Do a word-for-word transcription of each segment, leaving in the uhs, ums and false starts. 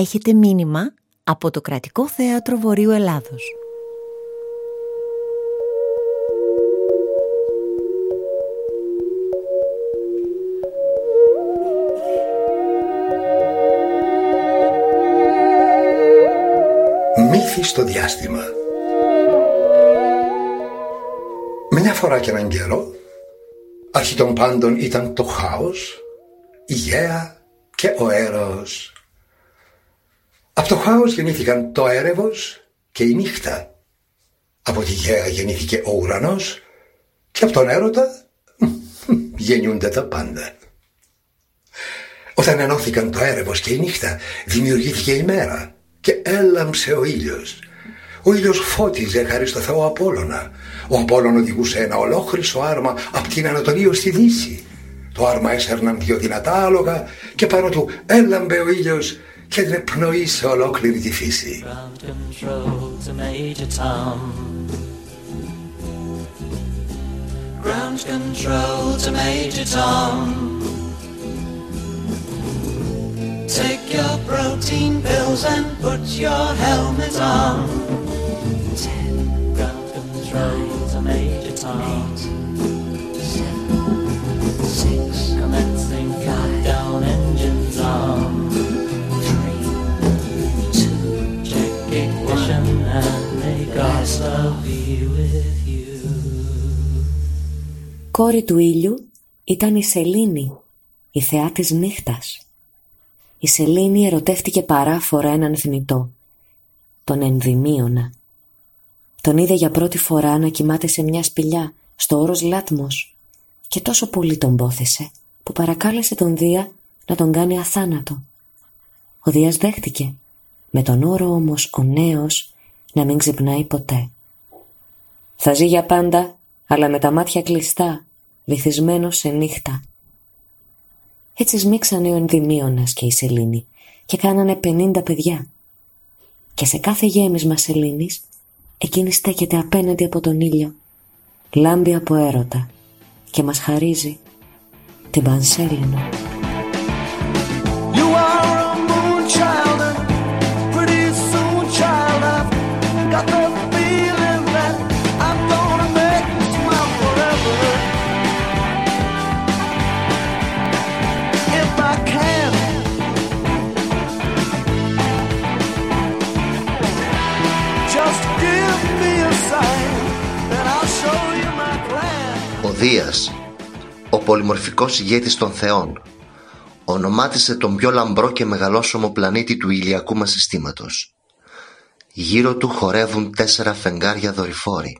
έχετε μήνυμα από το Κρατικό Θέατρο Βορείου Ελλάδος. Μύθι στο διάστημα. Μια φορά και έναν καιρό, αρχή των πάντων ήταν το χάος, η γέα και ο έρεος. Από το χάος γεννήθηκαν το έρευος και η νύχτα. Από τη γέα γεννήθηκε ο ουρανός και από τον έρωτα γεννιούνται τα πάντα. Όταν ενώθηκαν το έρευος και η νύχτα, δημιουργήθηκε η μέρα και έλαμψε ο ήλιος. Ο ήλιος φώτιζε χάρη στο Θεό Απόλλωνα. Ο Απόλλων οδηγούσε ένα ολόχρυσο άρμα από την Ανατολή ως τη Δύση. Το άρμα έσερναν δύο δυνατά άλογα και πάνω του έλαμπε ο ήλιος και την επνοή σε ολόκληρη τη φύση. Take your protein pills and put your helmet on. Ten ground control to Major Tom. Seven, six, commencing countdown, engines on. Three, two, check ignition and may God love be with you. Κόρη του ήλιου ήταν η Σελήνη, η θεά της νύχτας. Η Σελήνη ερωτεύτηκε παράφορα έναν θνητό, τον Ενδυμίωνα. Τον είδε για πρώτη φορά να κοιμάται σε μια σπηλιά, στο όρος Λάτμος, και τόσο πολύ τον πόθησε, που παρακάλεσε τον Δία να τον κάνει αθάνατο. Ο Δίας δέχτηκε, με τον όρο όμως ο νέος να μην ξυπνάει ποτέ. Θα ζει για πάντα, αλλά με τα μάτια κλειστά, βυθισμένος σε νύχτα. Έτσι σμίξανε ο Ενδυμίωνας και η Σελήνη και κάνανε πενήντα παιδιά. Και σε κάθε γέμισμα σελήνης εκείνη στέκεται απέναντι από τον ήλιο, λάμπει από έρωτα και μας χαρίζει την Πανσέλινο. Ο Δίας, ο πολυμορφικός ηγέτης των θεών, ονομάτισε τον πιο λαμπρό και μεγαλόσωμο πλανήτη του ηλιακού μας συστήματος. Γύρω του χορεύουν τέσσερα φεγγάρια δορυφόροι.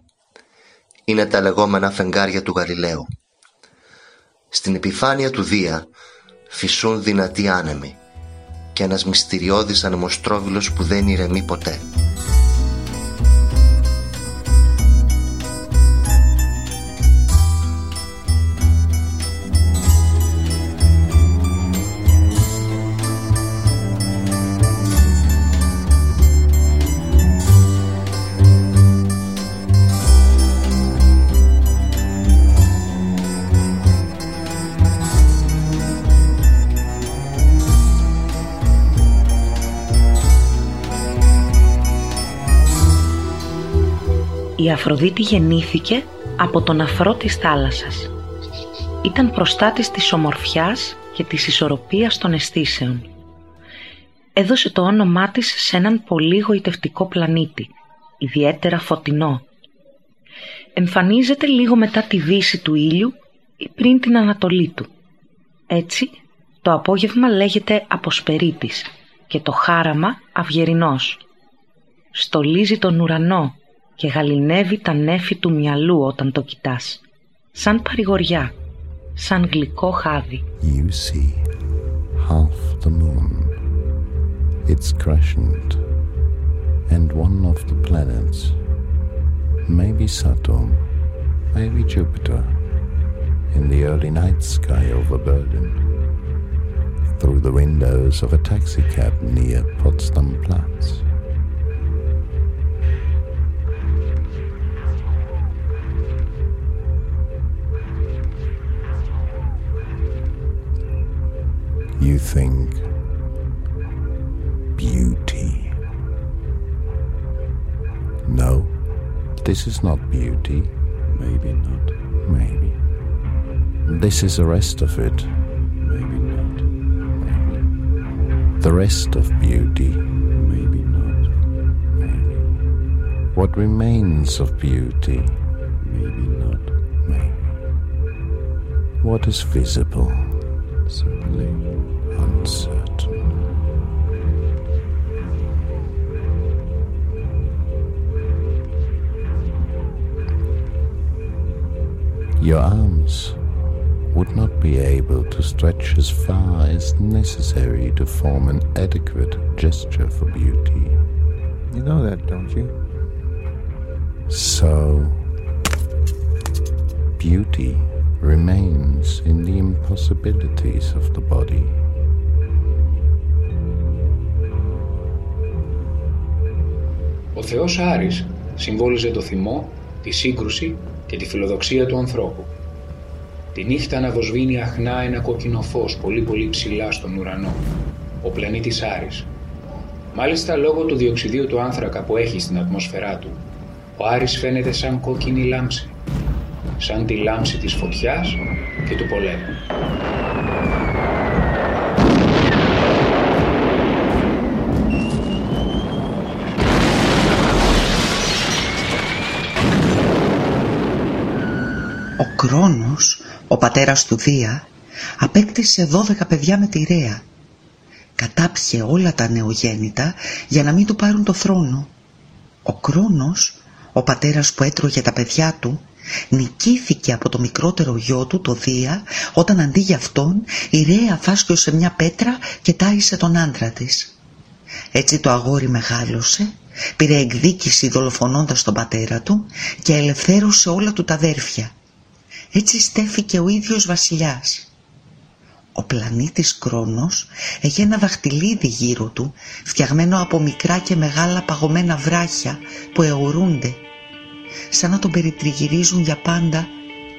Είναι τα λεγόμενα φεγγάρια του Γαλιλαίου. Στην επιφάνεια του Δία φυσούν δυνατοί άνεμοι και ένας μυστηριώδης ανεμοστρόβιλος που δεν ηρεμεί ποτέ. Η Αφροδίτη γεννήθηκε από τον αφρό της θάλασσας. Ήταν προστάτης της ομορφιάς και της ισορροπίας των αισθήσεων. Έδωσε το όνομά της σε έναν πολύ γοητευτικό πλανήτη, ιδιαίτερα φωτεινό. Εμφανίζεται λίγο μετά τη δύση του ήλιου ή πριν την ανατολή του. Έτσι, το απόγευμα λέγεται Αποσπερίτης και το χάραμα Αυγερινός. Στολίζει τον ουρανό και γαληνεύει τα νέφη του μυαλού όταν το κοιτάς, σαν παρηγοριά, σαν γλυκό χάδι. You see, half the moon, it's crescent, and one of the planets, maybe Saturn, maybe Jupiter, in the early night sky over Berlin, through the windows of a taxi cab near Potsdam Platz. You think beautiful. This is not beauty. Maybe not. Maybe. This is the rest of it. Maybe not. Maybe. The rest of beauty. Maybe not. Maybe. What remains of beauty? Maybe not. Maybe. What is visible? Certainly. Uncertain. Your arms would not be able to stretch as far as necessary to form an adequate gesture for beauty. You know that, don't you? So, beauty remains in the impossibilities of the body. Ο Θεός Άρης συμβόλιζε το θυμό, τη σύγκρουση και τη φιλοδοξία του ανθρώπου. Τη νύχτα αναβοσβήνει αχνά ένα κόκκινο φως πολύ πολύ ψηλά στον ουρανό, ο πλανήτης Άρης. Μάλιστα λόγω του διοξιδίου του άνθρακα που έχει στην ατμόσφαιρά του, ο Άρης φαίνεται σαν κόκκινη λάμψη, σαν τη λάμψη της φωτιάς και του πολέμου. Ο Κρόνος, ο πατέρας του Δία, απέκτησε δώδεκα παιδιά με τη Ρέα. Κατάπιε όλα τα νεογέννητα για να μην του πάρουν το θρόνο. Ο Κρόνος, ο πατέρας που έτρωγε τα παιδιά του, νικήθηκε από το μικρότερο γιο του, το Δία, όταν αντί για αυτόν η Ρέα φάσκωσε μια πέτρα και τάισε τον άντρα της. Έτσι το αγόρι μεγάλωσε, πήρε εκδίκηση δολοφονώντας τον πατέρα του και ελευθέρωσε όλα του τα αδέρφια. Έτσι στέφηκε ο ίδιος βασιλιάς. Ο πλανήτης Κρόνος έχει ένα δαχτυλίδι γύρω του, φτιαγμένο από μικρά και μεγάλα παγωμένα βράχια που αιωρούνται, σαν να τον περιτριγυρίζουν για πάντα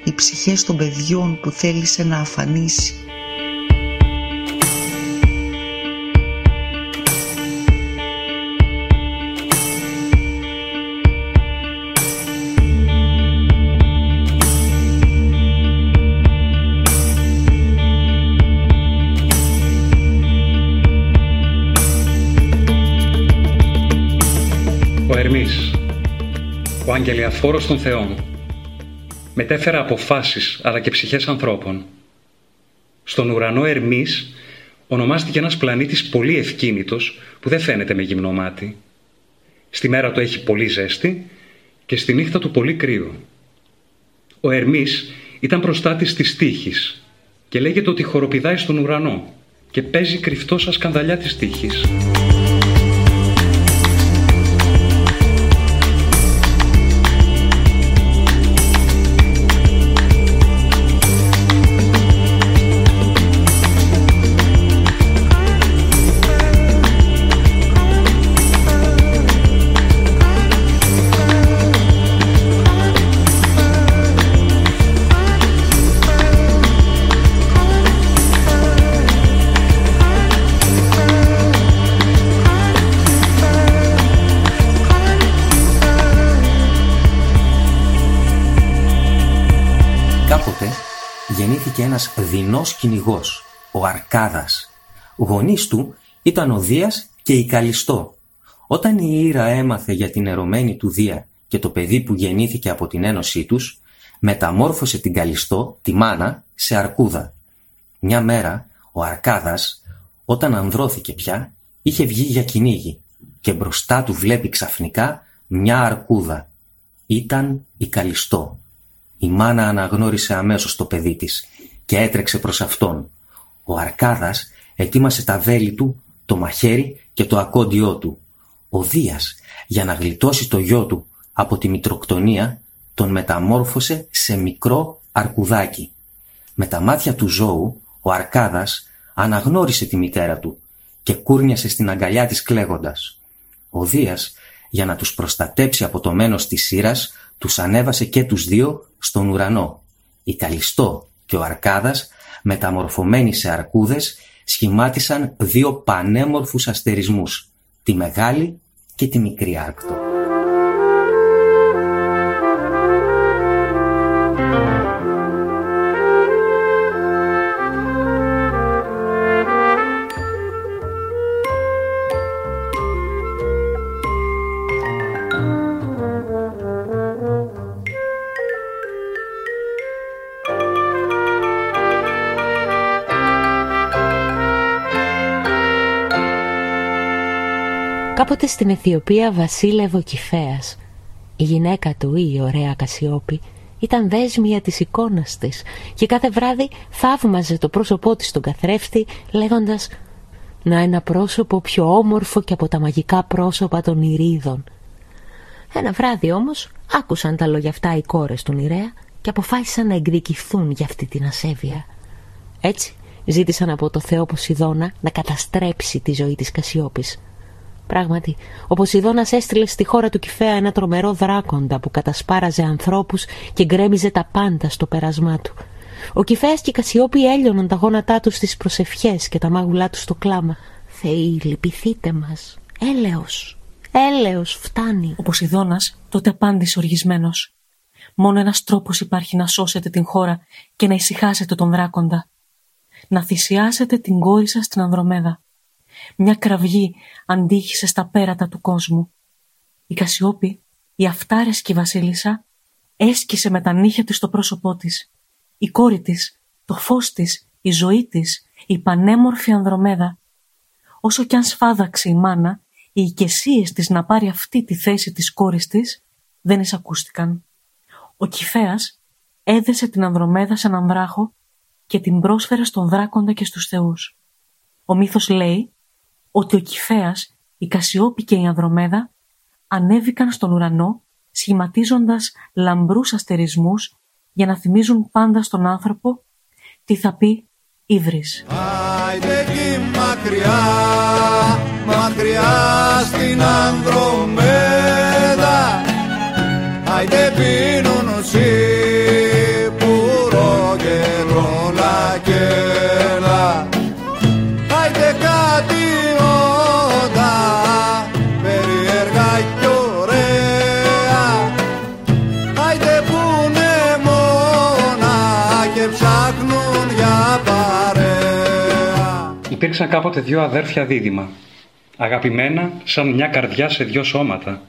οι ψυχές των παιδιών που θέλησε να αφανίσει. Ερμής, ο αγγελιαφόρος των θεών, μετέφερα αποφάσεις αλλά και ψυχές ανθρώπων. Στον ουρανό Ερμής ονομάστηκε ένας πλανήτης πολύ ευκίνητος που δεν φαίνεται με γυμνό μάτι. Στη μέρα του έχει πολύ ζέστη και στη νύχτα του πολύ κρύο. Ο Ερμής ήταν προστάτης της τύχης και λέγεται ότι χοροπηδάει στον ουρανό και παίζει κρυφτό σαν σκανδαλιά της τύχης. Ένας δεινός κυνηγός, ο Αρκάδας. Γονείς του ήταν ο Δίας και η Καλιστώ. Όταν η Ήρα έμαθε για την ερωμένη του Δία και το παιδί που γεννήθηκε από την ένωσή τους, μεταμόρφωσε την Καλιστώ, τη μάνα, σε αρκούδα. Μια μέρα ο Αρκάδας, όταν ανδρώθηκε πια, είχε βγει για κυνήγι και μπροστά του βλέπει ξαφνικά μια αρκούδα. Ήταν η Καλιστώ. Η μάνα αναγνώρισε αμέσως το παιδί της και έτρεξε προς αυτόν. Ο Αρκάδας ετοίμασε τα βέλη του, το μαχαίρι και το ακόντιό του. Ο Δίας, για να γλιτώσει το γιο του από τη μητροκτονία, τον μεταμόρφωσε σε μικρό αρκουδάκι. Με τα μάτια του ζώου, ο Αρκάδας αναγνώρισε τη μητέρα του και κούρνιασε στην αγκαλιά της κλαίγοντας. Ο Δίας, για να τους προστατέψει από το μένος της Ήρας, τους ανέβασε και τους δύο στον ουρανό. Η Καλιστώ και ο Αρκάδας, μεταμορφωμένοι σε αρκούδες, σχημάτισαν δύο πανέμορφους αστερισμούς, τη Μεγάλη και τη Μικρή Άρκτο. Κάποτε στην Αιθιοπία βασίλευε ο Κηφέας. Η γυναίκα του, η ωραία Κασιόπη, ήταν δέσμια της εικόνας της και κάθε βράδυ θαύμαζε το πρόσωπό της στον καθρέφτη λέγοντας «Να ένα πρόσωπο πιο όμορφο και από τα μαγικά πρόσωπα των Ηρίδων». Ένα βράδυ όμως άκουσαν τα λόγια αυτά οι κόρες του Ρέα και αποφάσισαν να εκδικηθούν για αυτή την ασέβεια. Έτσι ζήτησαν από το Θεό Ποσειδώνα να καταστρέψει τη ζωή της Κασιόπης. Πράγματι, ο Ποσειδώνας έστειλε στη χώρα του Κηφέα ένα τρομερό δράκοντα που κατασπάραζε ανθρώπους και γκρέμιζε τα πάντα στο πέρασμά του. Ο Κηφέας και η Κασιόπη έλειωναν τα γόνατά τους στις προσευχές και τα μάγουλά τους στο κλάμα. «Θεοί, λυπηθείτε μας. Έλεος, έλεος φτάνει». Ο Ποσειδώνας τότε απάντησε οργισμένος. «Μόνο ένας τρόπος υπάρχει να σώσετε την χώρα και να ησυχάσετε τον δράκοντα. Να θυσιάσετε την κόρη σας την Ανδρομέδα. Μια κραυγή αντίχησε στα πέρατα του κόσμου. Η Κασιόπη, η αυτάρεσκη βασίλισσα, έσκησε με τα νύχια της το πρόσωπό της. Η κόρη της, το φως της, η ζωή της, η πανέμορφη Ανδρομέδα. Όσο κι αν σφάδαξε η μάνα, οι οικεσίες της να πάρει αυτή τη θέση της κόρης της δεν εισακούστηκαν. Ο Κηφέας έδεσε την Ανδρομέδα σε έναν βράχο και την πρόσφερε στον δράκοντα και στους θεούς. Ο μύθος λέει ότι ο Κηφέας, η Κασιόπη και η Ανδρομέδα ανέβηκαν στον ουρανό σχηματίζοντας λαμπρούς αστερισμούς για να θυμίζουν πάντα στον άνθρωπο τι θα πει Ήβρις. Άιντε κι μακριά, μακριά στην Ανδρομέδα, άιντε πίνουν νοσί. Υπήρξαν κάποτε δύο αδέρφια δίδυμα, αγαπημένα σαν μια καρδιά σε δύο σώματα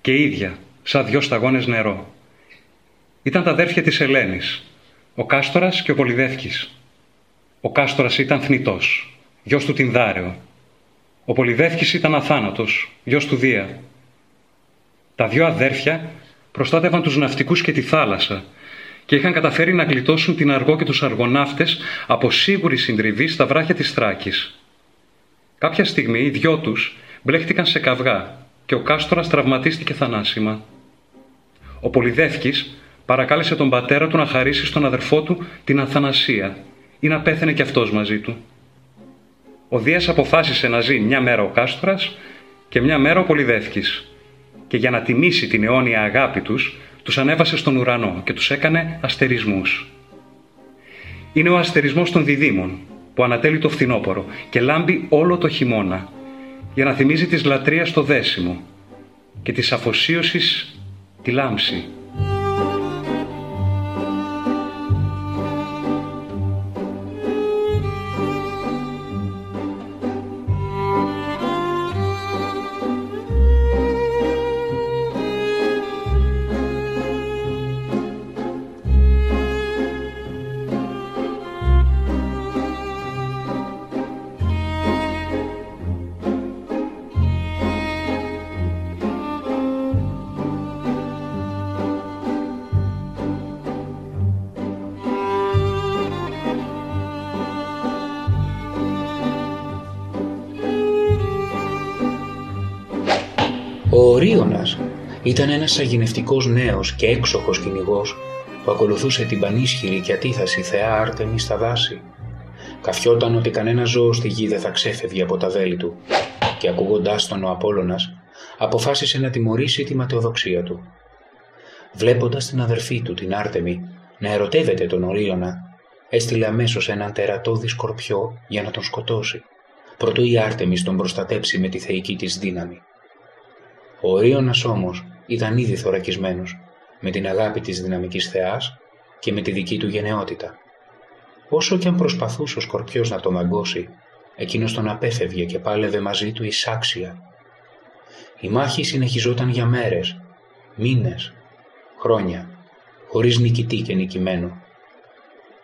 και ίδια σαν δύο σταγόνες νερό. Ήταν τα αδέρφια της Ελένης, ο Κάστορας και ο Πολυδεύκης. Ο Κάστορας ήταν θνητός, γιος του Τινδάρεο. Ο Πολυδεύκης ήταν αθάνατος, γιος του Δία. Τα δύο αδέρφια προστάτευαν τους ναυτικούς και τη θάλασσα και είχαν καταφέρει να γλιτώσουν την Αργό και τους αργοναύτες από σίγουρη συντριβή στα βράχια της Θράκης. Κάποια στιγμή οι δυο τους μπλέχτηκαν σε καυγά και ο Κάστορας τραυματίστηκε θανάσιμα. Ο Πολυδεύκης παρακάλεσε τον πατέρα του να χαρίσει στον αδερφό του την αθανασία ή να πέθαινε κι αυτός μαζί του. Ο Δίας αποφάσισε να ζει μια μέρα ο Κάστορας και μια μέρα ο Πολυδεύκης και για να τιμήσει την αιώνια αγάπη τους, τους ανέβασε στον ουρανό και τους έκανε αστερισμούς. Είναι ο αστερισμός των διδήμων που ανατέλει το φθινόπωρο και λάμπει όλο το χειμώνα για να θυμίζει της λατρείας το δέσιμο και της αφοσίωσης τη λάμψη. Ο Ορίωνας ήταν ένας αγινευτικός νέος και έξοχος κυνηγός που ακολουθούσε την πανίσχυρη και ατίθαση θεά Άρτεμι στα δάση. Καφιόταν ότι κανένα ζώο στη γη δεν θα ξέφευγε από τα βέλη του και ακούγοντάς τον ο Απόλλωνας αποφάσισε να τιμωρήσει τη ματαιοδοξία του. Βλέποντας την αδερφή του την Άρτεμι να ερωτεύεται τον Ορίωνα, έστειλε αμέσως έναν τερατώδη σκορπιό για να τον σκοτώσει, προτού η Άρτεμις τον προστατέψει με τη θεϊκή της δύναμη. Ο Ορίωνας όμως ήταν ήδη θωρακισμένος με την αγάπη της δυναμικής θεάς και με τη δική του γενναιότητα. Όσο κι αν προσπαθούσε ο Σκορπιός να τον μαγκώσει, εκείνος τον απέφευγε και πάλευε μαζί του εισάξια. Η μάχη συνεχιζόταν για μέρες, μήνες, χρόνια, χωρίς νικητή και νικημένο.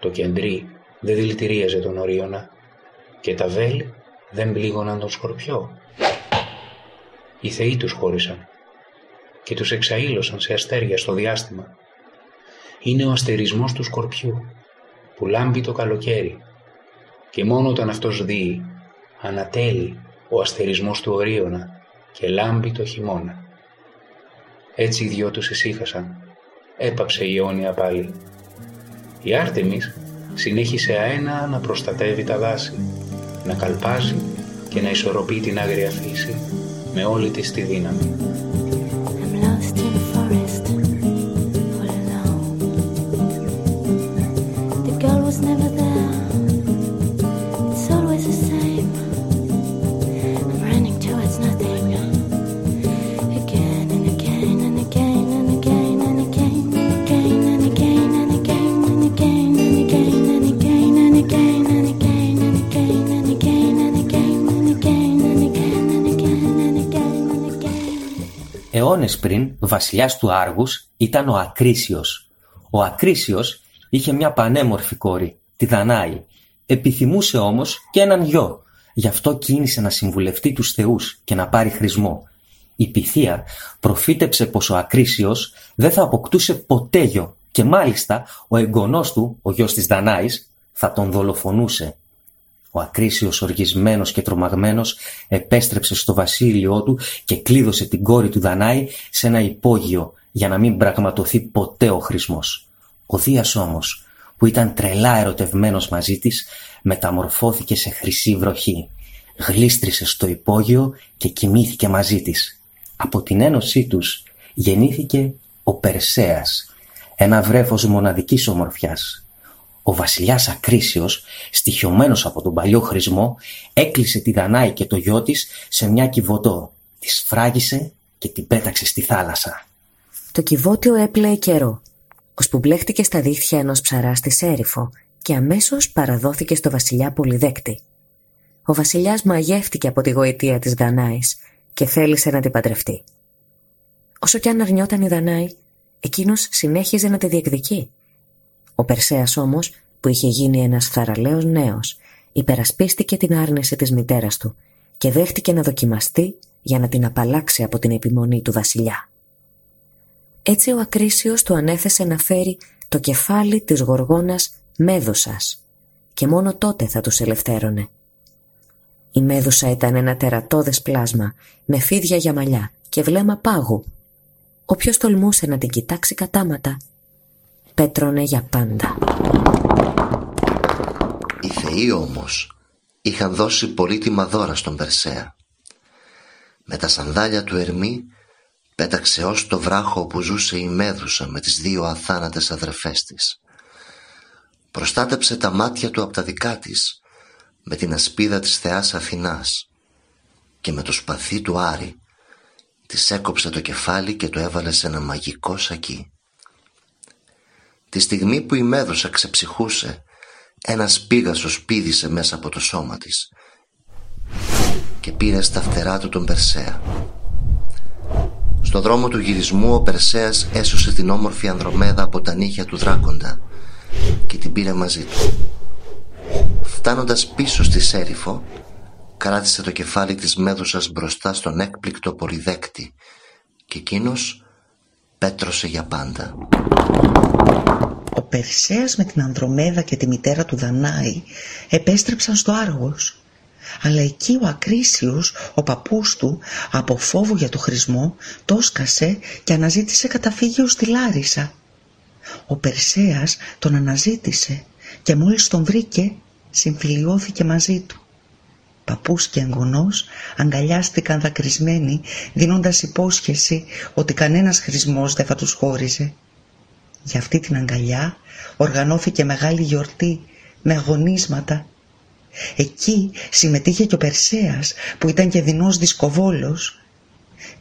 Το κεντρί δεν δηλητηρίαζε τον Ορίωνα και τα βέλη δεν πλήγωναν τον Σκορπιό. οι θεοί τους χώρισαν και τους εξαήλωσαν σε αστέρια στο διάστημα. Είναι ο αστερισμός του Σκορπιού που λάμπει το καλοκαίρι και μόνο όταν αυτός δει ανατέλει ο αστερισμός του Ορίωνα και λάμπει το χειμώνα. Έτσι οι δυο τους ησύχασαν. Έπαψε η αιώνια πάλι. Η Άρτεμις συνέχισε αένα να προστατεύει τα δάση, να καλπάζει και να ισορροπεί την άγρια φύση με όλη της τη δύναμη. Αιώνες πριν, βασιλιάς του Άργους ήταν ο Ακρίσιος. Ο Ακρίσιος είχε μια πανέμορφη κόρη, τη Δανάη. Επιθυμούσε όμως και έναν γιο. Γι' αυτό κίνησε να συμβουλευτεί τους θεούς και να πάρει χρησμό. Η Πυθία προφήτεψε πως ο Ακρίσιος δεν θα αποκτούσε ποτέ γιο και μάλιστα ο εγγονός του, ο γιος της Δανάης, θα τον δολοφονούσε. Ο Ακρίσιος, οργισμένος και τρομαγμένος, επέστρεψε στο βασίλειό του και κλείδωσε την κόρη του Δανάη σε ένα υπόγειο για να μην πραγματοθεί ποτέ ο χρησμός. Ο Δίας όμως, που ήταν τρελά ερωτευμένος μαζί της, μεταμορφώθηκε σε χρυσή βροχή. Γλίστρισε στο υπόγειο και κοιμήθηκε μαζί της. Από την ένωσή τους γεννήθηκε ο Περσέας, ένα βρέφος μοναδικής ομορφιάς. Ο βασιλιάς Ακρίσιος, στοιχιωμένος από τον παλιό χρησμό, έκλεισε τη Δανάη και το γιο της σε μια κυβωτό. Τη σφράγισε και την πέταξε στη θάλασσα. Το κυβώτιο έπλεε καιρό, ώσπου μπλέχτηκε στα δίχτυα ενός ψαρά στη Σέριφο και αμέσως παραδόθηκε στο βασιλιά Πολυδέκτη. Ο βασιλιάς μαγεύτηκε από τη γοητεία της Δανάης και θέλησε να την παντρευτεί. Όσο κι αν αρνιόταν η Δανάη, εκείνος συνέχιζε να τη διεκδικεί. Ο Περσέας όμως, που είχε γίνει ένας θαραλέος νέος, υπερασπίστηκε την άρνηση της μητέρας του και δέχτηκε να δοκιμαστεί για να την απαλλάξει από την επιμονή του βασιλιά. Έτσι ο Ακρίσιος του ανέθεσε να φέρει το κεφάλι της γοργόνας Μέδουσας και μόνο τότε θα τους ελευθέρωνε. Η Μέδουσα ήταν ένα τερατώδες πλάσμα με φίδια για μαλλιά και βλέμμα πάγου. Όποιος τολμούσε να την κοιτάξει κατάματα, πέτρωνε για πάντα. Οι θεοί όμως είχαν δώσει πολύτιμα δώρα στον Περσέα. Με τα σανδάλια του Ερμή πέταξε ως το βράχο όπου ζούσε η Μέδουσα με τις δύο αθάνατες αδερφές της. Προστάτεψε τα μάτια του από τα δικά της με την ασπίδα της θεάς Αθηνάς και με το σπαθί του Άρη της έκοψε το κεφάλι και το έβαλε σε ένα μαγικό σακί. Τη στιγμή που η Μέδουσα ξεψυχούσε, ένας πίγασος πήδησε μέσα από το σώμα της και πήρε στα φτερά του τον Περσέα. Στο δρόμο του γυρισμού ο Περσέας έσωσε την όμορφη Ανδρομέδα από τα νύχια του Δράκοντα και την πήρε μαζί του. Φτάνοντας πίσω στη Σέριφο, κράτησε το κεφάλι της Μέδουσας μπροστά στον έκπληκτο Πολυδέκτη και εκείνος πέτρωσε για πάντα. Ο Περσέας με την Ανδρομέδα και τη μητέρα του Δανάη επέστρεψαν στο Άργος. Αλλά εκεί ο Ακρίσιος, ο παππούς του, από φόβο για το χρησμό, το σκάσε και αναζήτησε καταφύγιο στη Λάρισα. Ο Περσέας τον αναζήτησε και μόλις τον βρήκε, συμφιλιώθηκε μαζί του. Παππούς και εγγονός αγκαλιάστηκαν δακρυσμένοι, δίνοντας υπόσχεση ότι κανένας χρησμός δεν θα τους χώριζε. Για αυτή την αγκαλιά οργανώθηκε μεγάλη γιορτή με αγωνίσματα. Εκεί συμμετείχε και ο Περσέας που ήταν και δεινός δισκοβόλος.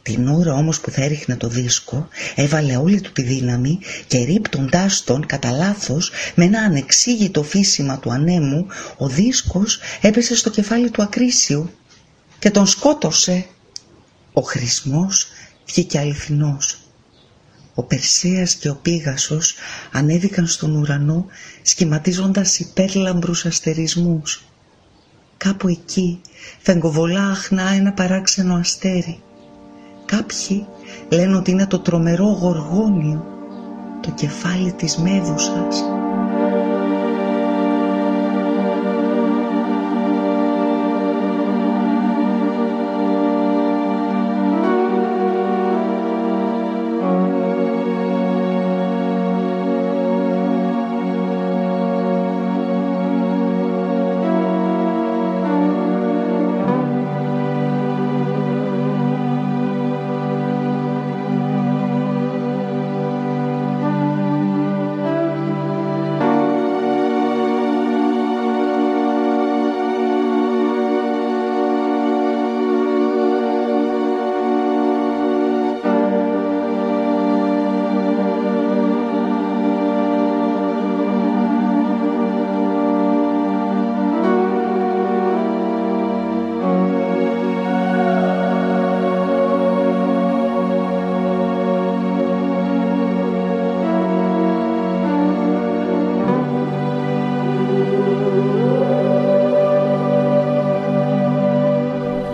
Την ώρα όμως που θα έριχνε το δίσκο έβαλε όλη του τη δύναμη και ρίπτοντάς τον κατά λάθος με ένα ανεξήγητο φύσιμα του ανέμου ο δίσκος έπεσε στο κεφάλι του Ακρίσιου και τον σκότωσε. Ο χρησμός βγήκε αληθινός. Ο Περσέας και ο Πίγασος ανέβηκαν στον ουρανό σχηματίζοντας υπέρλαμπρους αστερισμούς. Κάπου εκεί φεγκοβολά αχνά ένα παράξενο αστέρι. Κάποιοι λένε ότι είναι το τρομερό γοργόνιο, το κεφάλι της Μέδουσας.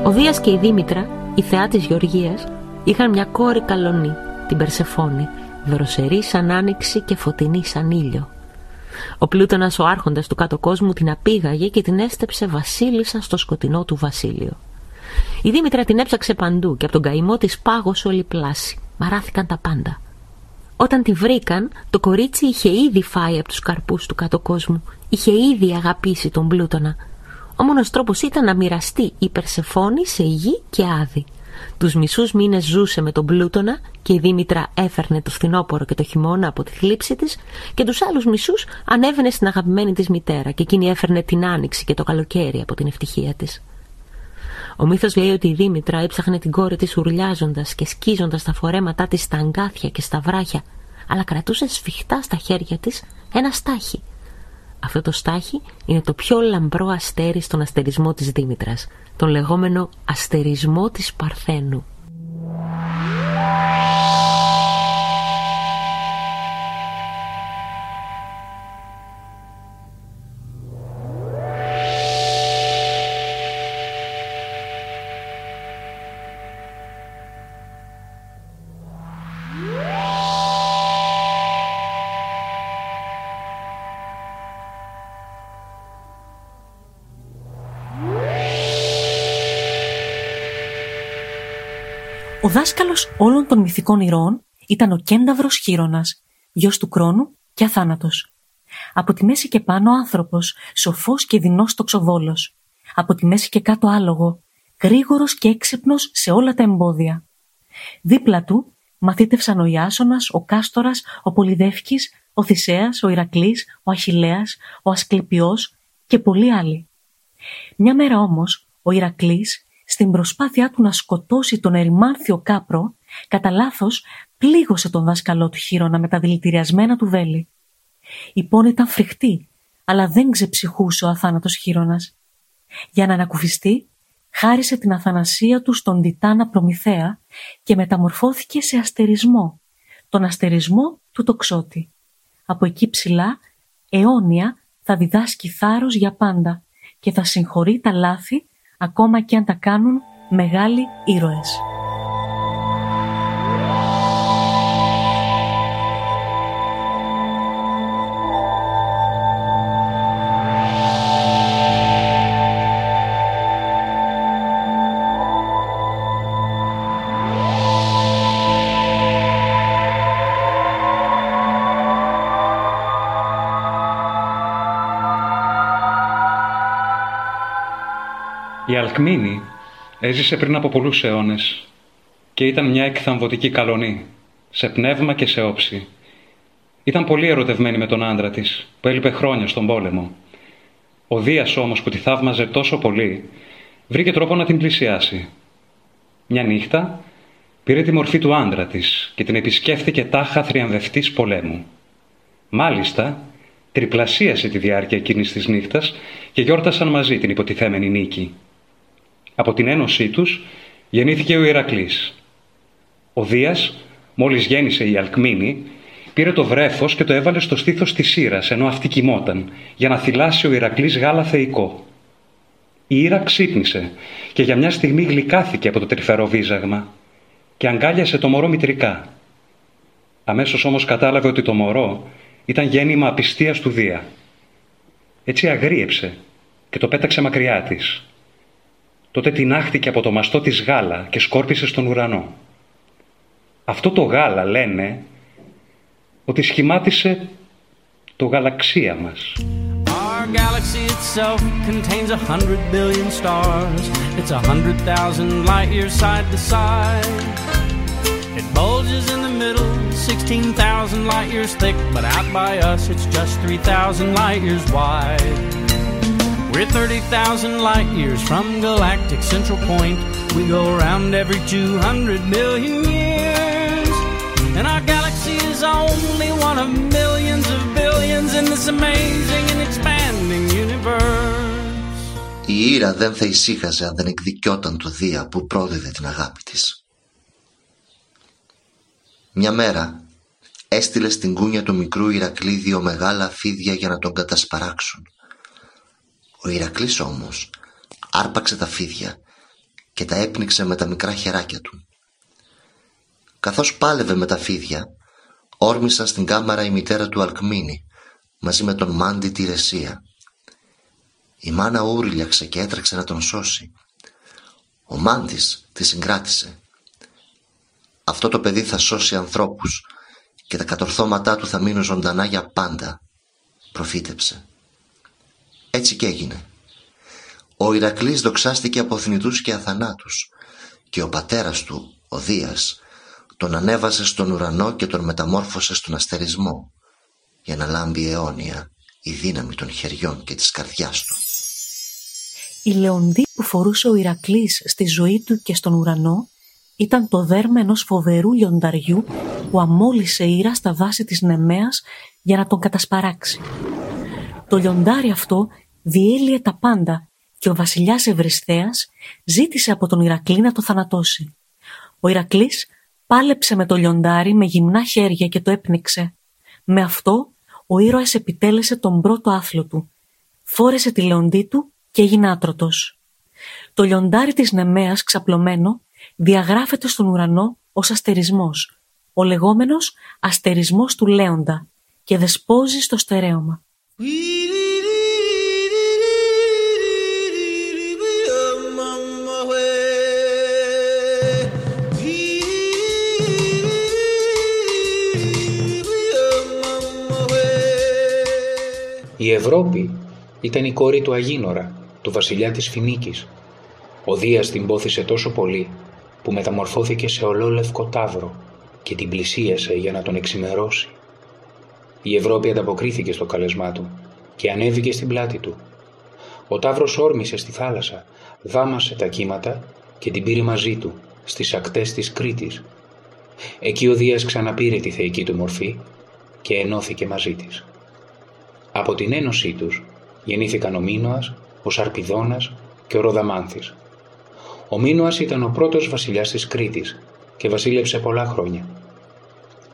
Ο Δίας και η Δήμητρα, η θεά της Γεωργίας, είχαν μια κόρη καλονή, την Περσεφόνη, δροσερή σαν άνοιξη και φωτεινή σαν ήλιο. Ο Πλούτονας, ο άρχοντας του κάτω κόσμου, την απήγαγε και την έστεψε βασίλισσα στο σκοτεινό του βασίλειο. Η Δήμητρα την έψαξε παντού και από τον καημό της πάγωσε όλη πλάση. Μαράθηκαν τα πάντα. Όταν τη βρήκαν, το κορίτσι είχε ήδη φάει από τους καρπούς του κάτω κόσμου, είχε ήδη αγαπήσει τον Πλούτονα. Ο μόνος τρόπος ήταν να μοιραστεί η Περσεφόνη σε γη και άδη. Τους μισούς μήνες ζούσε με τον Πλούτονα και η Δήμητρα έφερνε το φθινόπωρο και το χειμώνα από τη θλίψη της, και τους άλλους μισούς ανέβαινε στην αγαπημένη της μητέρα, και εκείνη έφερνε την άνοιξη και το καλοκαίρι από την ευτυχία της. Ο μύθος λέει ότι η Δήμητρα έψαχνε την κόρη της ουρλιάζοντας και σκίζοντας τα φορέματά της στα αγκάθια και στα βράχια, αλλά κρατούσε σφιχτά στα χέρια της ένα στάχι. Αυτό το στάχι είναι το πιο λαμπρό αστέρι στον αστερισμό της Δήμητρας, τον λεγόμενο αστερισμό της Παρθένου. Ο δάσκαλος όλων των μυθικών ηρώων ήταν ο Κένταβρος Χήρωνας, γιος του Κρόνου και αθάνατος. Από τη μέση και πάνω άνθρωπος, σοφός και δεινός τοξοβόλος. Από τη μέση και κάτω άλογο, γρήγορος και έξυπνος σε όλα τα εμπόδια. Δίπλα του μαθήτευσαν ο Ιάσονας, ο Κάστορας, ο Πολυδεύκης, ο Θησέας, ο Ηρακλής, ο Αχιλλέας, ο Ασκληπιός και πολλοί άλλοι. Μια μέρα όμως ο Ηρακλής, στην προσπάθειά του να σκοτώσει τον ερημάνθιο κάπρο, κατά λάθος πλήγωσε τον δάσκαλό του Χήρωνα με τα δηλητηριασμένα του βέλη. Η πόνη ήταν φρικτή, αλλά δεν ξεψυχούσε ο αθάνατος Χήρωνας. Για να ανακουφιστεί, χάρισε την αθανασία του στον Τιτάνα Προμηθέα και μεταμορφώθηκε σε αστερισμό, τον αστερισμό του Τοξότη. Από εκεί ψηλά, αιώνια θα διδάσκει θάρρος για πάντα και θα συγχωρεί τα λάθη, ακόμα και αν τα κάνουν μεγάλοι ήρωες. Η Αλκμήνη έζησε πριν από πολλούς αιώνες και ήταν μια εκθαμβωτική καλονή, σε πνεύμα και σε όψη. Ήταν πολύ ερωτευμένη με τον άντρα της, που έλειπε χρόνια στον πόλεμο. Ο Δίας όμως, που τη θαύμαζε τόσο πολύ, βρήκε τρόπο να την πλησιάσει. Μια νύχτα πήρε τη μορφή του άντρα της και την επισκέφθηκε τάχα θριαμβευτής πολέμου. Μάλιστα, τριπλασίασε τη διάρκεια εκείνης της νύχτας και γιόρτασαν μαζί την υποτιθέμενη νίκη. Από την ένωσή τους γεννήθηκε ο Ηρακλής. Ο Δίας, μόλις γέννησε η Αλκμήνη, πήρε το βρέφος και το έβαλε στο στήθος της Ήρας, ενώ αυτή κοιμόταν, για να θυλάσει ο Ηρακλής γάλα θεϊκό. Η Ήρα ξύπνησε και για μια στιγμή γλυκάθηκε από το τρυφερό βίζαγμα. και αγκάλιασε το μωρό μητρικά. Αμέσως όμως κατάλαβε ότι το μωρό ήταν γέννημα απιστίας του Δία. Έτσι αγρίεψε και το πέταξε μακριά της. Τότε τινάχτηκε από το μαστό της γάλα και σκόρπισε στον ουρανό. Αυτό το γάλα λένε ότι σχημάτισε το γαλαξία μας. Our galaxy itself contains a hundred billion stars. It's a hundred thousand light years side to side. It bulges in the middle, sixteen thousand light years thick, but out by us it's just three thousand light years wide. We're thirty thousand light years from galactic central point. We go around every two hundred million years, and our galaxy is only one of millions of billions in this amazing and expanding universe. Η Ήρα δεν θα ησύχαζε αν δεν εκδικιόταν του Δία που πρόδιδε την αγάπη της. Μια μέρα έστειλε στην κούνια του μικρού Ηρακλή δύο μεγάλα φίδια για να τον κατασπαράξουν. Ο Ηρακλής όμως άρπαξε τα φίδια και τα έπνιξε με τα μικρά χεράκια του. Καθώς πάλευε με τα φίδια, όρμησαν στην κάμαρα η μητέρα του Αλκμήνη μαζί με τον μάντη τη Ρεσία. Η μάνα ούρλιαξε και έτρεξε να τον σώσει. Ο μάντης τη συγκράτησε. Αυτό το παιδί θα σώσει ανθρώπους και τα κατορθώματά του θα μείνουν ζωντανά για πάντα, προφήτεψε. Έτσι και έγινε. Ο Ηρακλής δοξάστηκε από θνητούς και αθανάτους και ο πατέρας του, ο Δίας, τον ανέβασε στον ουρανό και τον μεταμόρφωσε στον αστερισμό για να λάμπει αιώνια η δύναμη των χεριών και της καρδιάς του. Η λεονδή που φορούσε ο Ηρακλής στη ζωή του και στον ουρανό ήταν το δέρμα ενός φοβερού λιονταριού που αμόλυσε η Ήρα στα δάση της Νεμαίας για να τον κατασπαράξει. Το λιοντάρι αυτό διέλυε τα πάντα και ο βασιλιάς Ευριστέας ζήτησε από τον Ηρακλή να το θανατώσει. Ο Ηρακλής πάλεψε με το λιοντάρι με γυμνά χέρια και το έπνιξε. Με αυτό ο ήρωας επιτέλεσε τον πρώτο άθλο του. Φόρεσε τη λεοντή του και έγινε άτρωτος. Το λιοντάρι της Νεμαίας ξαπλωμένο διαγράφεται στον ουρανό ως αστερισμός, ο λεγόμενος αστερισμός του Λέοντα, και δεσπόζει στο στερέωμα. Η Ευρώπη ήταν η κόρη του Αγίνορα, του βασιλιά της Φινίκης. Ο Δίας την πόθησε τόσο πολύ που μεταμορφώθηκε σε ολόλευκο τάβρο και την πλησίασε για να τον εξημερώσει. Η Ευρώπη ανταποκρίθηκε στο καλεσμά του και ανέβηκε στην πλάτη του. Ο τάβρος όρμησε στη θάλασσα, δάμασε τα κύματα και την πήρε μαζί του στις ακτές της Κρήτης. Εκεί ο Δίας ξαναπήρε τη θεϊκή του μορφή και ενώθηκε μαζί της. Από την ένωσή τους γεννήθηκαν ο Μίνωας, ο Σαρπιδώνας και ο Ροδαμάνθης. Ο Μίνωας ήταν ο πρώτος βασιλιάς της Κρήτης και βασίλεψε πολλά χρόνια.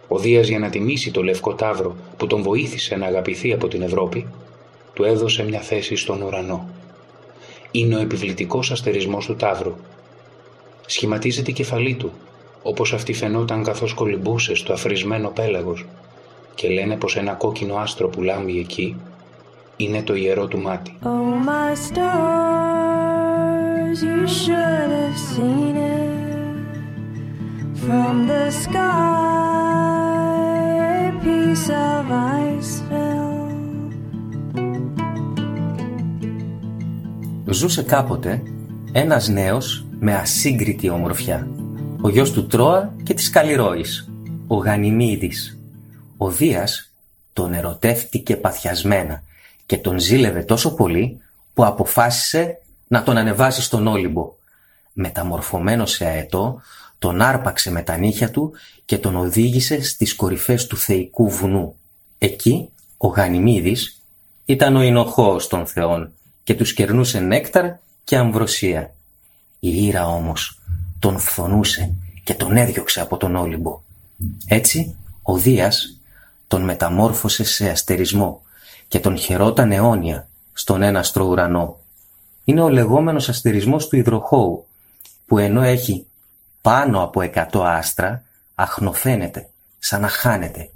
Ο Δίας, για να τιμήσει το λευκό τάβρο που τον βοήθησε να αγαπηθεί από την Ευρώπη, του έδωσε μια θέση στον ουρανό. Είναι ο επιβλητικός αστερισμός του τάβρου. Σχηματίζεται η κεφαλή του, όπως αυτή φαινόταν καθώς κολυμπούσε στο αφρισμένο πέλαγος, και λένε πως ένα κόκκινο άστρο που λάμπει εκεί είναι το ιερό του μάτι. Oh, my stars, you should have seen it from the sky, a piece of ice fell. Ζούσε κάποτε ένας νέος με ασύγκριτη ομορφιά, ο γιος του Τρόα και της Καλλιρόης, ο Γανιμίδης. Ο Δίας τον ερωτεύτηκε παθιασμένα και τον ζήλευε τόσο πολύ που αποφάσισε να τον ανεβάσει στον Όλυμπο. Μεταμορφωμένο σε αετό, τον άρπαξε με τα νύχια του και τον οδήγησε στις κορυφές του θεϊκού βουνού. Εκεί ο Γανιμίδης ήταν ο εινοχώος των θεών και τους κερνούσε νέκταρ και αμβροσία. Η Ήρα όμως τον φθονούσε και τον έδιωξε από τον Όλυμπο. Έτσι ο Δίας τον μεταμόρφωσε σε αστερισμό και τον χαιρόταν αιώνια στον έναστρο ουρανό. Είναι ο λεγόμενος αστερισμός του υδροχώου, που ενώ έχει πάνω από εκατό άστρα, αχνοφαίνεται, σαν να χάνεται,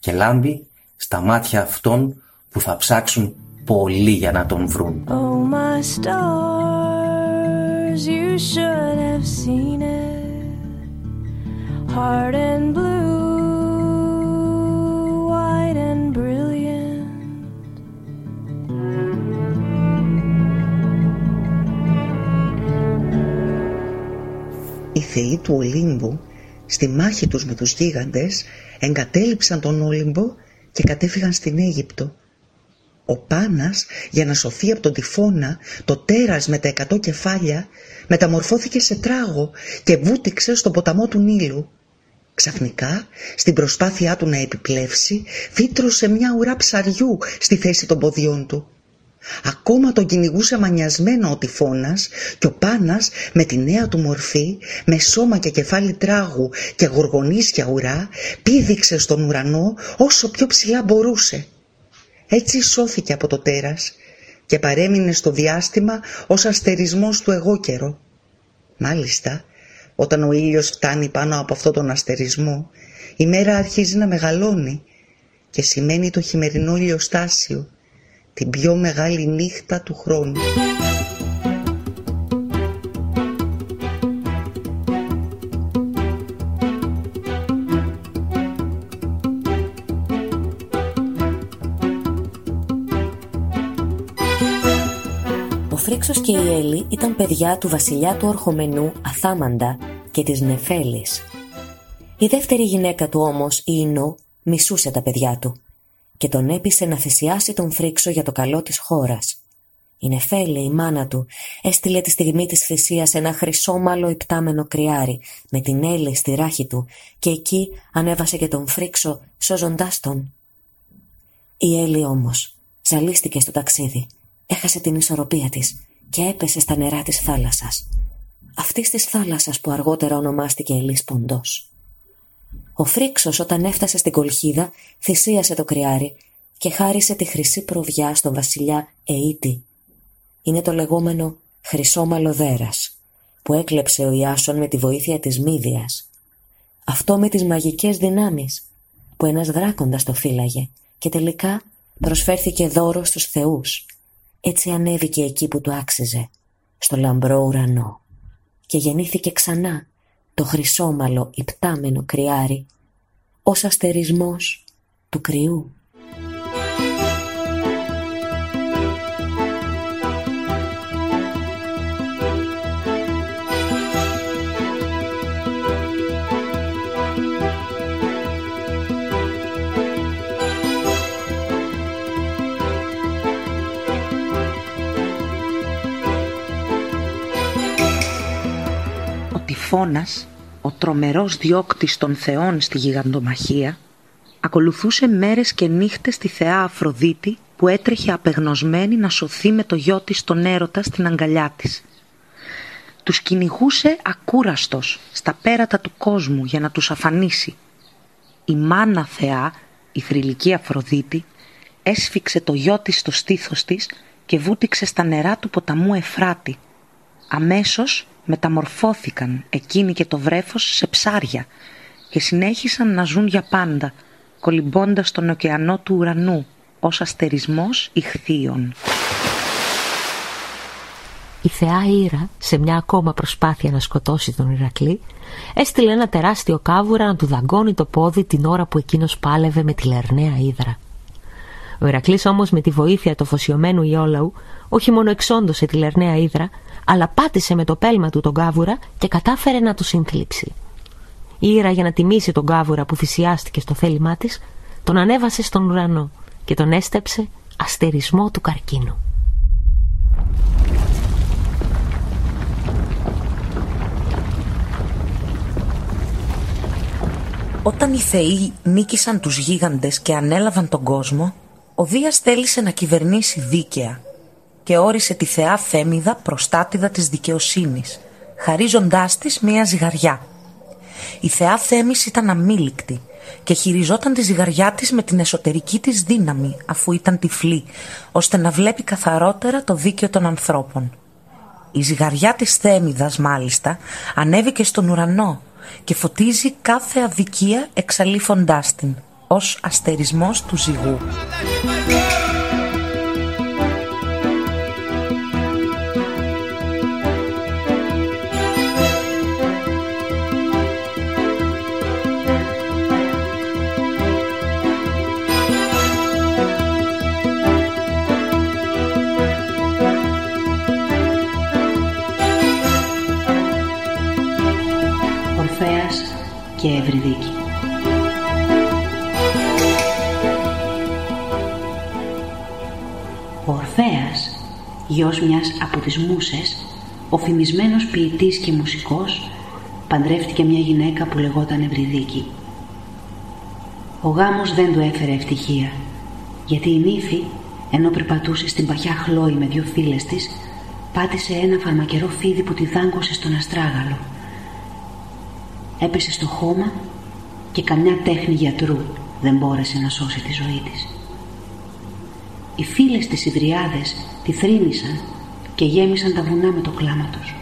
και λάμπει στα μάτια αυτών που θα ψάξουν πολύ για να τον βρουν. Oh, my stars, you should have seen it. Hard and blue, wide and brilliant. Οι θεοί του Ολύμπου στη μάχη τους με τους γίγαντες εγκατέλειψαν τον Όλυμπο και κατέφυγαν στην Αίγυπτο. Ο Πάνας, για να σωθεί από τον τυφώνα, το τέρας με τα εκατό κεφάλια, μεταμορφώθηκε σε τράγο και βούτυξε στον ποταμό του Νείλου. Ξαφνικά, στην προσπάθειά του να επιπλέψει, φύτρωσε μια ουρά ψαριού στη θέση των ποδιών του. Ακόμα τον κυνηγούσε μανιασμένο ο τυφώνας και ο Πάνας με τη νέα του μορφή, με σώμα και κεφάλι τράγου και γοργονίσια ουρά, πήδηξε στον ουρανό όσο πιο ψηλά μπορούσε. Έτσι σώθηκε από το τέρας και παρέμεινε στο διάστημα ως αστερισμός του εγώκερο. Μάλιστα, όταν ο ήλιος φτάνει πάνω από αυτόν τον αστερισμό, η μέρα αρχίζει να μεγαλώνει και σημαίνει το χειμερινό ηλιοστάσιο, την πιο μεγάλη νύχτα του χρόνου. Ο Φρίξος και η Έλλη ήταν παιδιά του βασιλιά του Ορχομενού Αθάμαντα και της Νεφέλης. Η δεύτερη γυναίκα του όμως, η Ινώ, μισούσε τα παιδιά του και τον έπεισε να θυσιάσει τον Φρίξο για το καλό της χώρας. Η Νεφέλη, η μάνα του, έστειλε τη στιγμή της θυσίας ένα χρυσόμαλο υπτάμενο κρυάρι με την Έλλη στη ράχη του και εκεί ανέβασε και τον Φρίξο, σώζοντάς τον. Η Έλλη όμως ζαλίστηκε στο ταξίδι, έχασε την ισορροπία της και έπεσε στα νερά της θάλασσας, αυτής της θάλασσας που αργότερα ονομάστηκε Ελής Ποντός. Ο Φρίξος, όταν έφτασε στην Κολχίδα, θυσίασε το κρυάρι και χάρισε τη χρυσή προβιά στον βασιλιά Αιήτη. Είναι το λεγόμενο χρυσόμαλο δέρας, που έκλεψε ο Ιάσον με τη βοήθεια της Μύδειας. Αυτό με τις μαγικές δυνάμεις, που ένας δράκοντας το φύλαγε και τελικά προσφέρθηκε δώρο στους θεούς. Έτσι ανέβηκε εκεί που του άξιζε, στο λαμπρό ουρανό, και γεννήθηκε ξανά το χρυσόμαλο υπτάμενο κρυάρι ως αστερισμός του κρυού. Ο Τυφώνας, ο τρομερός διώκτης των θεών στη γιγαντομαχία, ακολουθούσε μέρες και νύχτες τη θεά Αφροδίτη που έτρεχε απεγνωσμένη να σωθεί με το γιο της τον έρωτα στην αγκαλιά της. Τους κυνηγούσε ακούραστος στα πέρατα του κόσμου για να τους αφανίσει. Η μάνα θεά, η θρυλική Αφροδίτη, έσφιξε το γιο της στο στήθος της και βούτυξε στα νερά του ποταμού Εφράτη. Αμέσως μεταμορφώθηκαν εκείνη και το βρέφος σε ψάρια και συνέχισαν να ζουν για πάντα, κολυμπώντας τον ωκεανό του ουρανού ως αστερισμός ηχθείων. Η θεά Ήρα, σε μια ακόμα προσπάθεια να σκοτώσει τον Ηρακλή, έστειλε ένα τεράστιο κάβουρα να του δαγκώνει το πόδι την ώρα που εκείνος πάλευε με τη λερναία ύδρα. Ο Ηρακλής όμως, με τη βοήθεια του αφοσιωμένου Ιόλαου, όχι μόνο εξόντωσε τη λερναία ύδρα, αλλά πάτησε με το πέλμα του τον κάβουρα και κατάφερε να το συνθλίψει. Η Ήρα, για να τιμήσει τον κάβουρα που θυσιάστηκε στο θέλημά της, τον ανέβασε στον ουρανό και τον έστεψε αστερισμό του καρκίνου. Όταν οι θεοί νίκησαν τους γίγαντες και ανέλαβαν τον κόσμο, ο Δίας θέλησε να κυβερνήσει δίκαια και όρισε τη θεά Θέμιδα προστάτηδα της δικαιοσύνης, χαρίζοντάς της μία ζυγαριά. Η θεά Θέμης ήταν αμήλικτη και χειριζόταν τη ζυγαριά της με την εσωτερική της δύναμη, αφού ήταν τυφλή, ώστε να βλέπει καθαρότερα το δίκαιο των ανθρώπων. Η ζυγαριά της Θέμιδας μάλιστα ανέβηκε στον ουρανό και φωτίζει κάθε αδικία εξαλείφοντάς την, ως αστερισμός του ζυγού. Και Ευρυδίκη. Ο Ορφέας, γιος μιας από τις Μούσες, ο φημισμένος ποιητής και μουσικός, παντρεύτηκε μια γυναίκα που λεγόταν Ευρυδίκη. Ο γάμος δεν του έφερε ευτυχία, γιατί η νύφη, ενώ περπατούσε στην παχιά χλόη με δύο φίλες της, πάτησε ένα φαρμακερό φίδι που τη δάγκωσε στον αστράγαλο. Έπεσε στο χώμα και καμιά τέχνη γιατρού δεν μπόρεσε να σώσει τη ζωή της. Οι φίλες της Ιδριάδες τη θρήνησαν και γέμισαν τα βουνά με το κλάμα τους.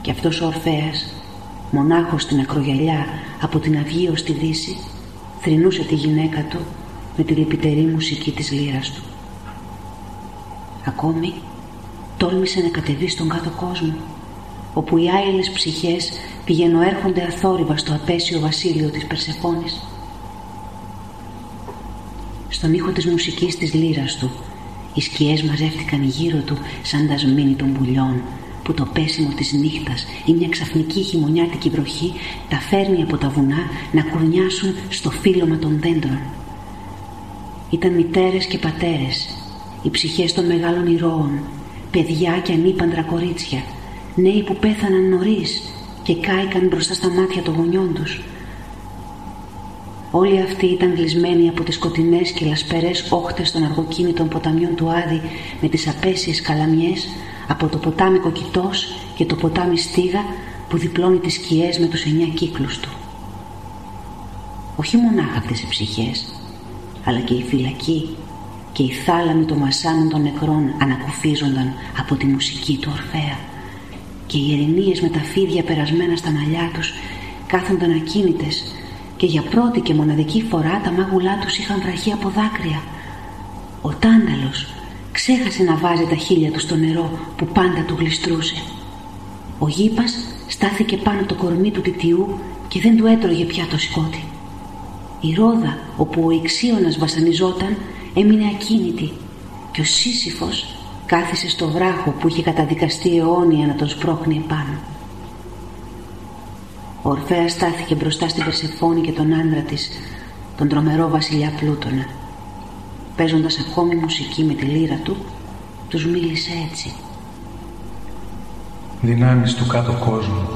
Και αυτός ο Ορφέας, μονάχος στην ακρογιαλιά από την αυγή ως τη δύση, θρηνούσε τη γυναίκα του με τη λυπητερή μουσική της λύρας του. Ακόμη τόλμησε να κατεβεί στον κάτω κόσμο, όπου οι άειλες ψυχές πηγαινοέρχονται αθόρυβα στο απέσιο βασίλειο της Περσεφόνης. Στον ήχο της μουσικής της λύρας του, οι σκιές μαζεύτηκαν γύρω του σαν τα σμήνη των πουλιών, που το πέσιμο της νύχτας ή μια ξαφνική χειμωνιάτικη βροχή τα φέρνει από τα βουνά να κουρνιάσουν στο φύλλωμα των δέντρων. Ήταν μητέρες και πατέρες, οι ψυχές των μεγάλων ηρώων, παιδιά και ανήπαντρα κορίτσια, νέοι που πέθαναν νωρίς και κάηκαν μπροστά στα μάτια των γονιών τους. Όλοι αυτοί ήταν γλισμένοι από τις σκοτεινές και λασπερές όχτες των αργοκίνητων ποταμιών του Άδη με τις απέσιες καλαμιές από το ποτάμι Κοκκητός και το ποτάμι Στίγα που διπλώνει τις σκιές με τους εννιά κύκλους του. Όχι μονάχα αυτές οι ψυχές, αλλά και η φυλακή και η θάλαμη των μασάνων των νεκρών ανακουφίζονταν από τη μουσική του Ορφέα. Και οι ερηνίες με τα φίδια περασμένα στα μαλλιά τους κάθονταν ακίνητες και για πρώτη και μοναδική φορά τα μάγουλά τους είχαν βραχεί από δάκρυα. Ο Τάνταλος ξέχασε να βάζει τα χείλια του στο νερό που πάντα του γλιστρούσε. Ο Γήπας στάθηκε πάνω το κορμί του Τιτιού και δεν του έτρωγε πια το σκότι. Η Ρόδα, όπου ο Ιξίωνας βασανιζόταν, έμεινε ακίνητη και ο Σύσυφος κάθισε στο βράχο που είχε καταδικαστεί αιώνια να τον σπρώχνει επάνω. Ο Ορφέας στάθηκε μπροστά στην Περσεφόνη και τον άντρα της, τον τρομερό βασιλιά Πλούτονα. Παίζοντας ακόμη μουσική με τη λύρα του, τους μίλησε έτσι. Δυνάμεις του κάτω κόσμου,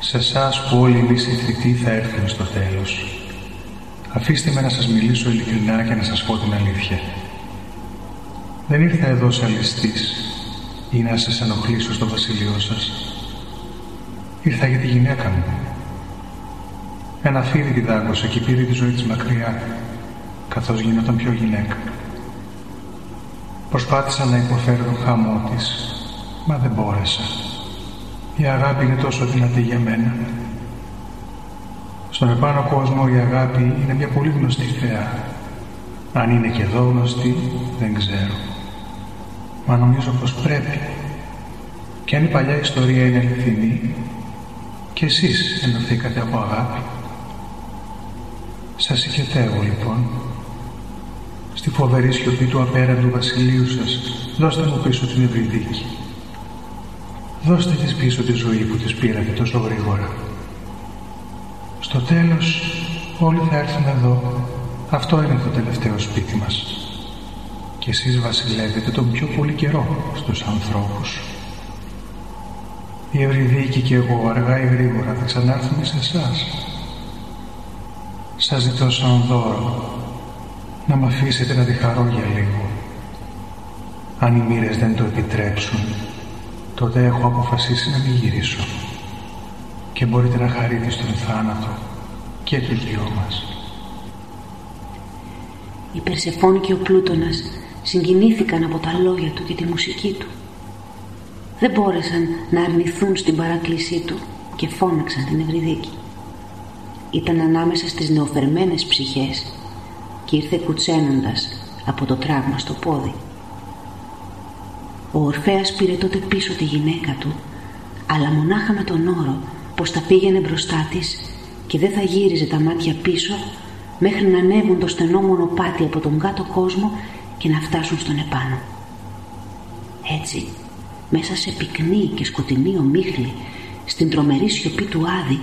σε εσάς που όλοι εμείς οι θρητοί θα έρθουμε στο τέλος, αφήστε με να σας μιλήσω ειλικρινά και να σας πω την αλήθεια. Δεν ήρθα εδώ σαν ληστής ή να σας ενοχλήσω στο βασιλείο σας. Ήρθα για τη γυναίκα μου. Ένα φίδι τη δάγκωσε και πήρε τη ζωή της μακριά, καθώς γινόταν πιο γυναίκα. Προσπάθησα να υποφέρω τον χαμό της, μα δεν μπόρεσα. Η αγάπη είναι τόσο δυνατή για μένα. Στον επάνω κόσμο η αγάπη είναι μια πολύ γνωστή θεά. Αν είναι και εδώ γνωστή, δεν ξέρω. Μα νομίζω πως πρέπει. Και αν η παλιά ιστορία είναι αληθινή, και εσείς ενωθήκατε από αγάπη. Σας συγκετεύω λοιπόν. Στη φοβερή σιωπή του απέραντου βασιλείου σας, δώστε μου πίσω την Ευρυδίκη. Δώστε της πίσω τη ζωή που της πήρατε τόσο γρήγορα. Στο τέλος, όλοι θα έρθουν εδώ. Αυτό είναι το τελευταίο σπίτι μας. Και εσείς βασιλεύετε τον πιο πολύ καιρό στους ανθρώπους. Η Ευρυδίκη και εγώ αργά ή γρήγορα θα ξανάρθουμε σε εσάς. Σας ζητώ σαν δώρο να μ' αφήσετε να τη χαρώ για λίγο. Αν οι μοίρες δεν το επιτρέψουν, τότε έχω αποφασίσει να μην γυρίσω. Και μπορείτε να χαρείτε στον θάνατο και τους δυο μας. Η Περσεφόνη και ο Πλούτονας συγκινήθηκαν από τα λόγια του και τη μουσική του. δεν μπόρεσαν να αρνηθούν στην παράκλησή του και φώναξαν την Ευρυδίκη. Ήταν ανάμεσα στις νεοφερμένες ψυχές και ήρθε κουτσένοντας από το τραύμα στο πόδι. Ο Ορφέας πήρε τότε πίσω τη γυναίκα του, αλλά μονάχα με τον όρο πως θα πήγαινε μπροστά της και δεν θα γύριζε τα μάτια πίσω μέχρι να ανέβουν το στενό μονοπάτι από τον κάτω κόσμο και να φτάσουν στον επάνω. Έτσι, μέσα σε πυκνή και σκοτεινή ομίχλη, στην τρομερή σιωπή του Άδη,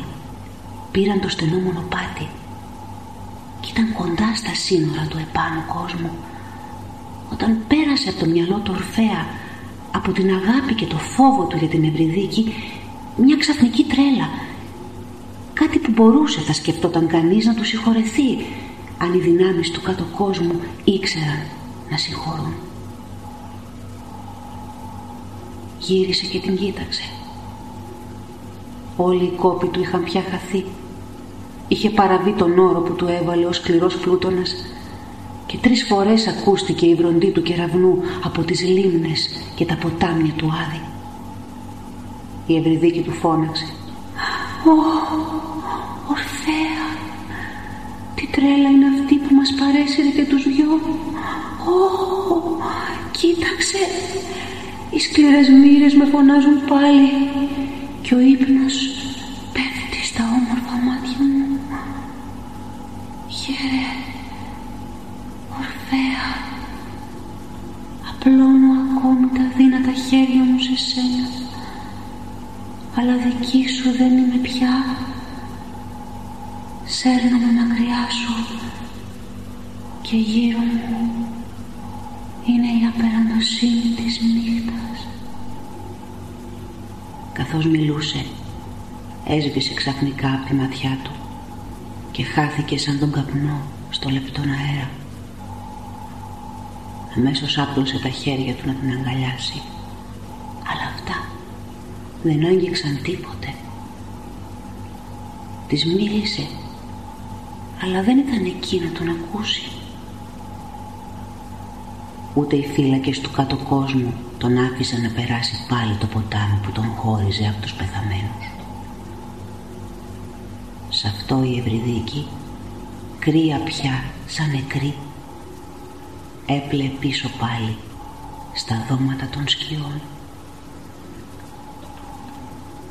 πήραν το στενό μονοπάτι και ήταν κοντά στα σύνορα του επάνω κόσμου, όταν πέρασε από το μυαλό του Ορφέα, από την αγάπη και το φόβο του για την Ευρυδίκη, μια ξαφνική τρέλα. Κάτι που μπορούσε, θα σκεφτόταν κανείς, να του συγχωρεθεί, αν οι δυνάμεις του κάτω κόσμου ήξεραν να συγχωρούν. Γύρισε και την κοίταξε. Όλοι οι κόποι του είχαν πια χαθεί. Είχε παραβεί τον όρο που του έβαλε ο σκληρός Πλούτονας και τρεις φορές ακούστηκε η βροντή του κεραυνού από τις λίμνες και τα ποτάμια του Άδη. Η Ευρυδίκη του φώναξε: «Ω, Ορφέα, τι τρέλα είναι αυτή που μας παρέσυρε και τους δυο. Ω, κοίταξε, οι σκληρές μοίρες με φωνάζουν πάλι και ο ύπνος πέφτει στα όμορφα μάτια μου. Χαίρε, Ορφέα, απλώνω ακόμη τα δύνατα χέρια μου σε σένα, αλλά δική σου δεν είμαι πια. Σέρνω με μακριά σου και γύρω μου είναι η απερανοσύνη της νύχτας». Καθώς μιλούσε, έσβησε ξαφνικά από τη ματιά του και χάθηκε σαν τον καπνό στο λεπτόν αέρα. Αμέσως άπλωσε τα χέρια του να την αγκαλιάσει, αλλά αυτά δεν άγγιξαν τίποτε. Της μίλησε, αλλά δεν ήταν εκεί να τον ακούσει. Ούτε οι φύλακες του κάτω κόσμου τον άφησαν να περάσει πάλι το ποτάμι που τον χώριζε από τους πεθαμένους. Σ' αυτό η Ευρυδίκη, κρύα πια σαν νεκρή, έπλεε πίσω πάλι στα δώματα των σκιών.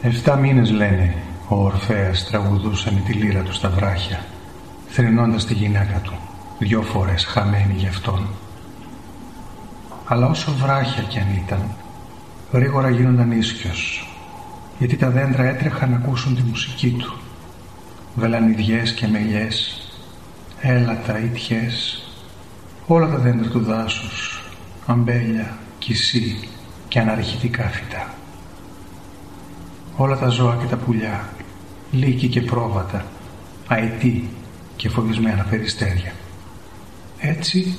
Εφτά μήνες, λένε, ο Ορφέας τραγουδούσε με τη λύρα του στα βράχια, θρηνώντας τη γυναίκα του, δυο φορές χαμένη γι' αυτόν. Αλλά όσο βράχια κι αν ήταν, γρήγορα γίνονταν ίσιος, γιατί τα δέντρα έτρεχαν να ακούσουν τη μουσική του. Βελανιδιές και μελιές, έλατα, ήτιες, όλα τα δέντρα του δάσους, αμπέλια, κυσί και αναρχητικά φυτά. Όλα τα ζώα και τα πουλιά, λύκοι και πρόβατα, αητοί και φοβισμένα περιστέρια. Έτσι,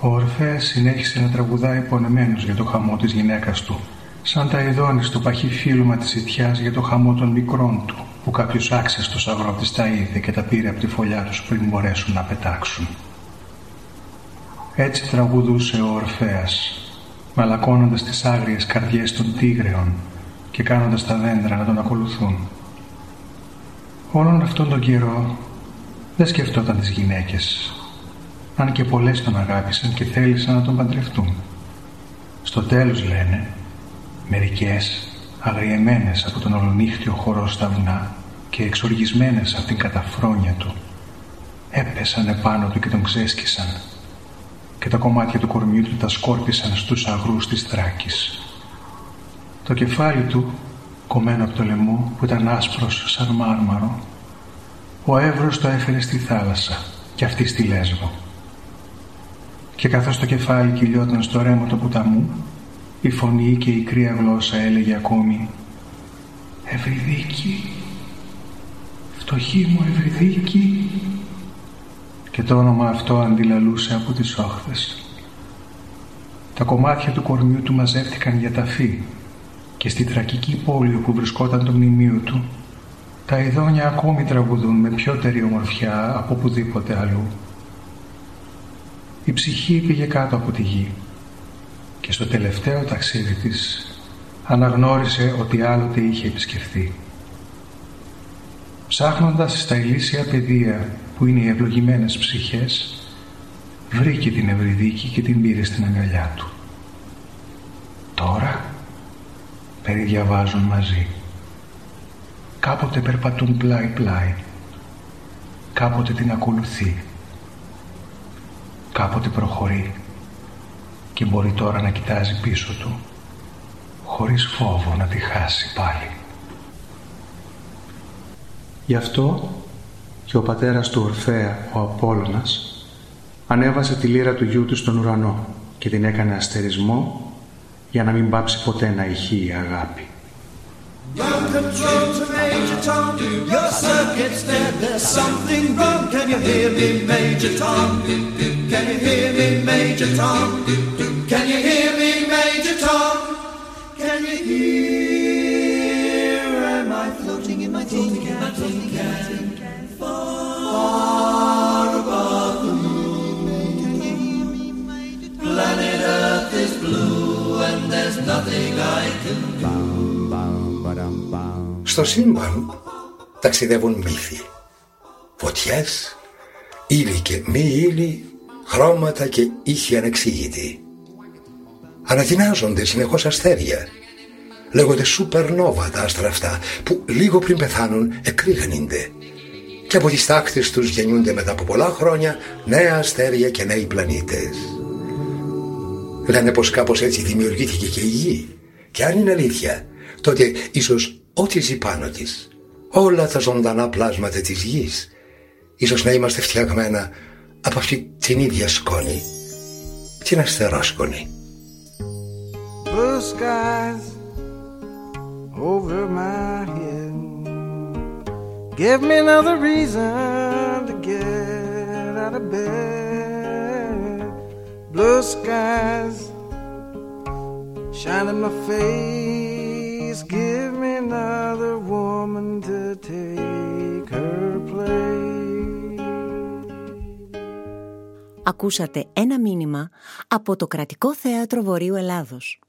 ο Ορφέας συνέχισε να τραγουδάει πονεμένος για το χαμό της γυναίκας του, σαν τα ειδώνεις στο παχύ φύλλωμα της ιτιάς για το χαμό των μικρών του, που κάποιος άξεστος αγρότης τα είδε και τα πήρε από τη φωλιά τους πριν μπορέσουν να πετάξουν. Έτσι τραγουδούσε ο Ορφέας, μαλακώνοντας τις άγριες καρδιές των τίγρεων και κάνοντας τα δέντρα να τον ακολουθούν. Όλον αυτόν τον καιρό δεν σκεφτόταν τις γυναίκες, αν και πολλές τον αγάπησαν και θέλησαν να τον παντρευτούν. Στο τέλος, λένε, μερικές αγριεμένες από τον ολονύχτιο χορό στα βουνά και εξοργισμένες από την καταφρόνια του, έπεσαν επάνω του και τον ξέσκισαν και τα κομμάτια του κορμιού του τα σκόρπισαν στους αγρούς της Θράκης. Το κεφάλι του, κομμένο από το λαιμό που ήταν άσπρος σαν μάρμαρο, ο Εύρος το έφερε στη θάλασσα και αυτή στη Λέσβο. Και καθώς το κεφάλι κυλιόταν στο ρέμο του ποταμού, η φωνή και η κρύα γλώσσα έλεγε ακόμη «Ευρυδίκη, φτωχή μου Ευρυδίκη», και το όνομα αυτό αντιλαλούσε από τις όχθες. Τα κομμάτια του κορμιού του μαζεύτηκαν για ταφή και στη θρακική πόλη όπου βρισκόταν το μνημείο του, τα ειδόνια ακόμη τραγουδούν με πιότερη ομορφιά από οπουδήποτε αλλού. Η ψυχή πήγε κάτω από τη γη και στο τελευταίο ταξίδι της αναγνώρισε ότι άλλοτε είχε επισκεφθεί. Ψάχνοντας στα ηλίσια πεδία που είναι οι ευλογημένες ψυχές, βρήκε την Ευρυδίκη και την πήρε στην αγκαλιά του. Τώρα περιδιαβάζουν μαζί. Κάποτε περπατούν πλάι-πλάι, κάποτε την ακολουθεί, κάποτε προχωρεί και μπορεί τώρα να κοιτάζει πίσω του, χωρίς φόβο να τη χάσει πάλι. Γι' αυτό και ο πατέρας του Ορφέα, ο Απόλλωνας, ανέβασε τη λύρα του γιού του στον ουρανό και την έκανε αστερισμό για να μην πάψει ποτέ να ηχεί η αγάπη. Στο σύμπαν ταξιδεύουν μύθοι, φωτιές, ύλη και μη ύλη, χρώματα και ήχοι ανεξήγητοι. Ανατινάζονται συνεχώς αστέρια, λέγονται σούπερ νόβα τα άστρα αυτά που λίγο πριν πεθάνουν εκρήγνυνται και από τις τάχτες τους γεννιούνται μετά από πολλά χρόνια νέα αστέρια και νέοι πλανήτες. Λένε πως κάπως έτσι δημιουργήθηκε και η γη, και αν είναι αλήθεια, τότε ίσως ό,τι ζει πάνω της, όλα τα ζωντανά πλάσματα της γης, ίσως να είμαστε φτιαγμένα από αυτή την ίδια σκόνη, την αστερόσκονη. Blue skies over my head, give me another reason to get out of bed. Blue skies shining my face, give me another woman to take her place. Ακούσατε ένα μήνυμα από το Κρατικό Θέατρο Βορείου Ελλάδος.